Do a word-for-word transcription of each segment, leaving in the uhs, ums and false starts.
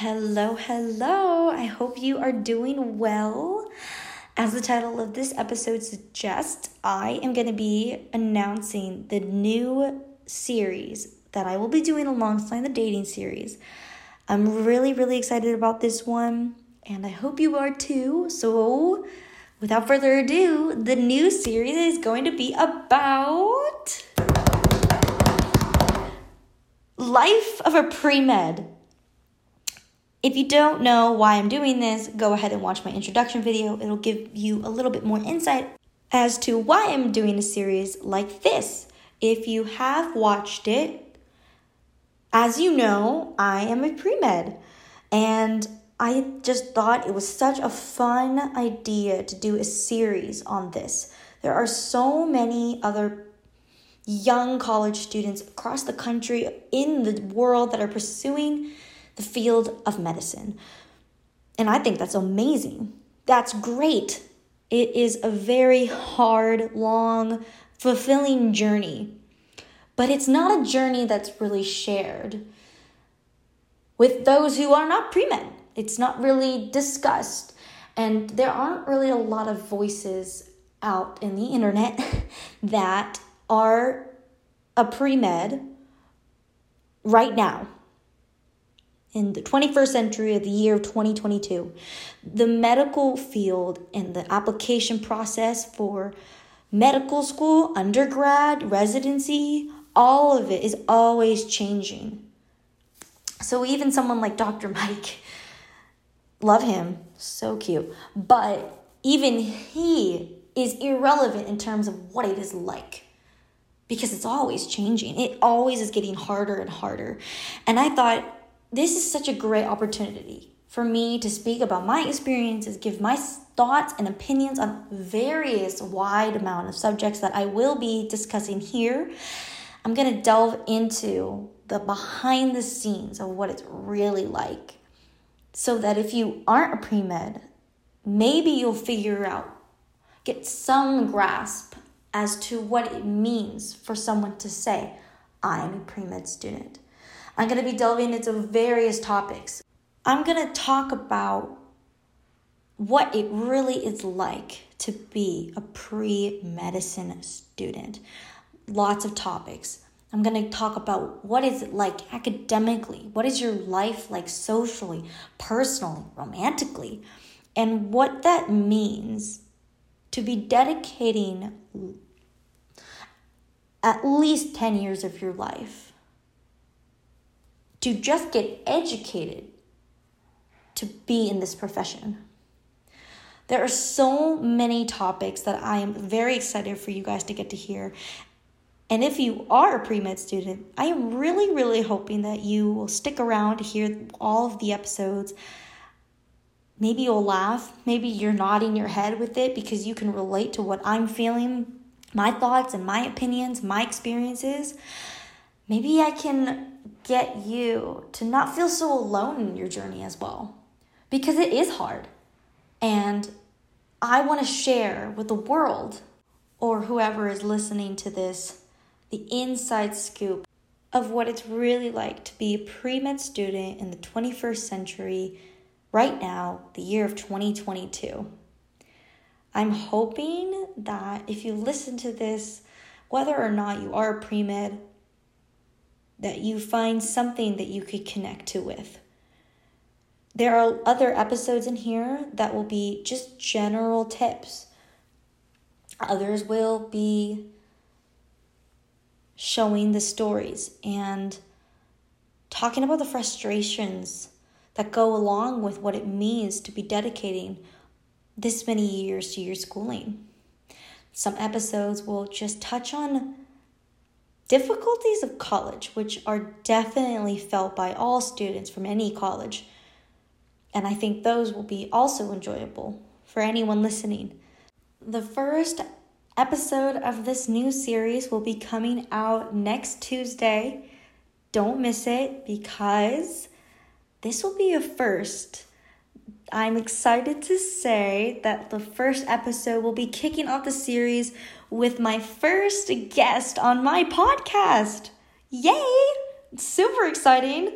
Hello, hello. I hope you are doing well. As the title of this episode suggests, I am going to be announcing the new series that I will be doing alongside the dating series. I'm really, really excited about this one, and I hope you are too. So, without further ado, the new series is going to be about life of a pre-med. If you don't know why I'm doing this, go ahead and watch my introduction video. It'll give you a little bit more insight as to why I'm doing a series like this. If you have watched it, as you know, I am a pre-med. And I just thought it was such a fun idea to do a series on this. There are so many other young college students across the country, in the world, that are pursuing the field of medicine. And I think that's amazing. That's great. It is a very hard, long, fulfilling journey. But it's not a journey that's really shared with those who are not pre-med. It's not really discussed. And there aren't really a lot of voices out in the internet that are a pre-med right now. In the twenty-first century of the year of twenty twenty-two, the medical field and the application process for medical school, undergrad, residency, all of it is always changing. So even someone like Doctor Mike, love him, so cute, but even he is irrelevant in terms of what it is like. Because it's always changing. It always is getting harder and harder. And I thought, this is such a great opportunity for me to speak about my experiences, give my thoughts and opinions on various wide amount of subjects that I will be discussing here. I'm going to delve into the behind the scenes of what it's really like so that if you aren't a pre-med, maybe you'll figure out, get some grasp as to what it means for someone to say, I'm a pre-med student. I'm going to be delving into various topics. I'm going to talk about what it really is like to be a pre-medicine student. Lots of topics. I'm going to talk about what is it like academically? What is your life like socially, personally, romantically? And what that means to be dedicating at least ten years of your life to just get educated to be in this profession. There are so many topics that I am very excited for you guys to get to hear. And if you are a pre-med student, I am really, really hoping that you will stick around to hear all of the episodes. Maybe you'll laugh. Maybe you're nodding your head with it because you can relate to what I'm feeling, my thoughts and my opinions, my experiences. Maybe I can get you to not feel so alone in your journey as well, because it is hard. And I want to share with the world or whoever is listening to this the inside scoop of what it's really like to be a pre-med student in the twenty-first century, right now, the year of twenty twenty-two. I'm hoping that if you listen to this, whether or not you are a pre-med, that you find something that you could connect to with. There are other episodes in here that will be just general tips. Others will be showing the stories and talking about the frustrations that go along with what it means to be dedicating this many years to your schooling. Some episodes will just touch on difficulties of college, which are definitely felt by all students from any college. And I think those will be also enjoyable for anyone listening. The first episode of this new series will be coming out next Tuesday. Don't miss it because this will be a first. I'm excited to say that the first episode will be kicking off the series with my first guest on my podcast. Yay! Super exciting.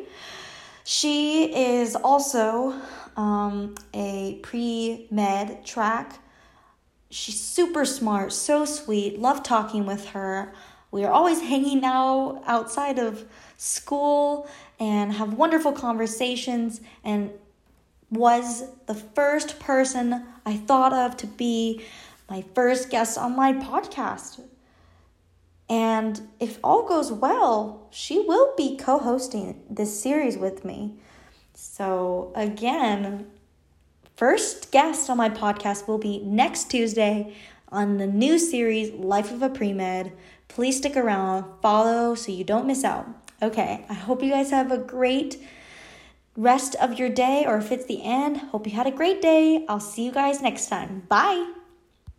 She is also um, a pre-med track. She's super smart, so sweet. Love talking with her. We are always hanging out outside of school and have wonderful conversations, and was the first person I thought of to be my first guest on my podcast. And if all goes well, she will be co-hosting this series with me. So again, first guest on my podcast will be next Tuesday on the new series, Life of a Pre-Med. Please stick around, follow so you don't miss out. Okay, I hope you guys have a great rest of your day, or if it's the end, hope you had a great day. I'll see you guys next time. Bye.